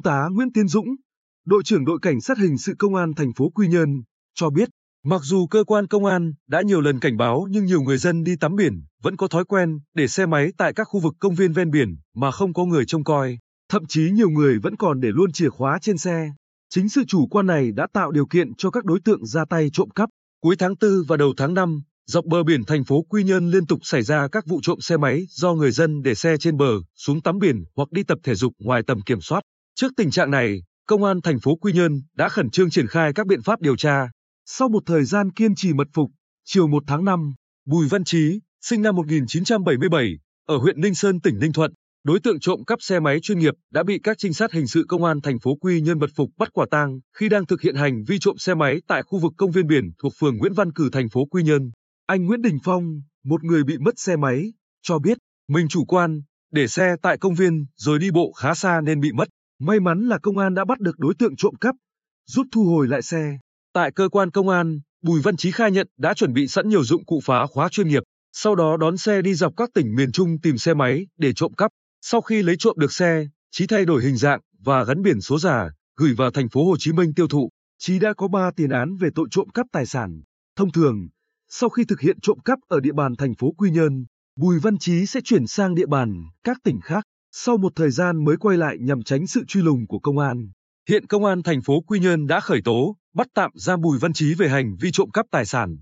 Trung tá Nguyễn Tiến Dũng, đội trưởng đội cảnh sát hình sự công an thành phố Quy Nhơn, cho biết, mặc dù cơ quan công an đã nhiều lần cảnh báo nhưng nhiều người dân đi tắm biển vẫn có thói quen để xe máy tại các khu vực công viên ven biển mà không có người trông coi, thậm chí nhiều người vẫn còn để luôn chìa khóa trên xe. Chính sự chủ quan này đã tạo điều kiện cho các đối tượng ra tay trộm cắp. Cuối tháng 4 và đầu tháng 5, dọc bờ biển thành phố Quy Nhơn liên tục xảy ra các vụ trộm xe máy do người dân để xe trên bờ, xuống tắm biển hoặc đi tập thể dục ngoài tầm kiểm soát. Trước tình trạng này, Công an thành phố Quy Nhơn đã khẩn trương triển khai các biện pháp điều tra. Sau một thời gian kiên trì mật phục, chiều 1 tháng 5, Bùi Văn Chí, sinh năm 1977, ở huyện Ninh Sơn, tỉnh Ninh Thuận, đối tượng trộm cắp xe máy chuyên nghiệp đã bị các trinh sát hình sự công an thành phố Quy Nhơn mật phục bắt quả tang khi đang thực hiện hành vi trộm xe máy tại khu vực công viên biển thuộc phường Nguyễn Văn Cử thành phố Quy Nhơn. Anh Nguyễn Đình Phong, một người bị mất xe máy, cho biết mình chủ quan, để xe tại công viên rồi đi bộ khá xa nên bị mất. May mắn là công an đã bắt được đối tượng trộm cắp, giúp thu hồi lại xe. Tại cơ quan công an, Bùi Văn Chí khai nhận đã chuẩn bị sẵn nhiều dụng cụ phá khóa chuyên nghiệp, sau đó đón xe đi dọc các tỉnh miền Trung tìm xe máy để trộm cắp. Sau khi lấy trộm được xe, Chí thay đổi hình dạng và gắn biển số giả, gửi vào thành phố Hồ Chí Minh tiêu thụ. Chí đã có 3 tiền án về tội trộm cắp tài sản. Thông thường, sau khi thực hiện trộm cắp ở địa bàn thành phố Quy Nhơn, Bùi Văn Chí sẽ chuyển sang địa bàn các tỉnh khác. Sau một thời gian mới quay lại nhằm tránh sự truy lùng của công an. Hiện công an thành phố Quy Nhơn đã khởi tố, bắt tạm giam Bùi Văn Chí về hành vi trộm cắp tài sản.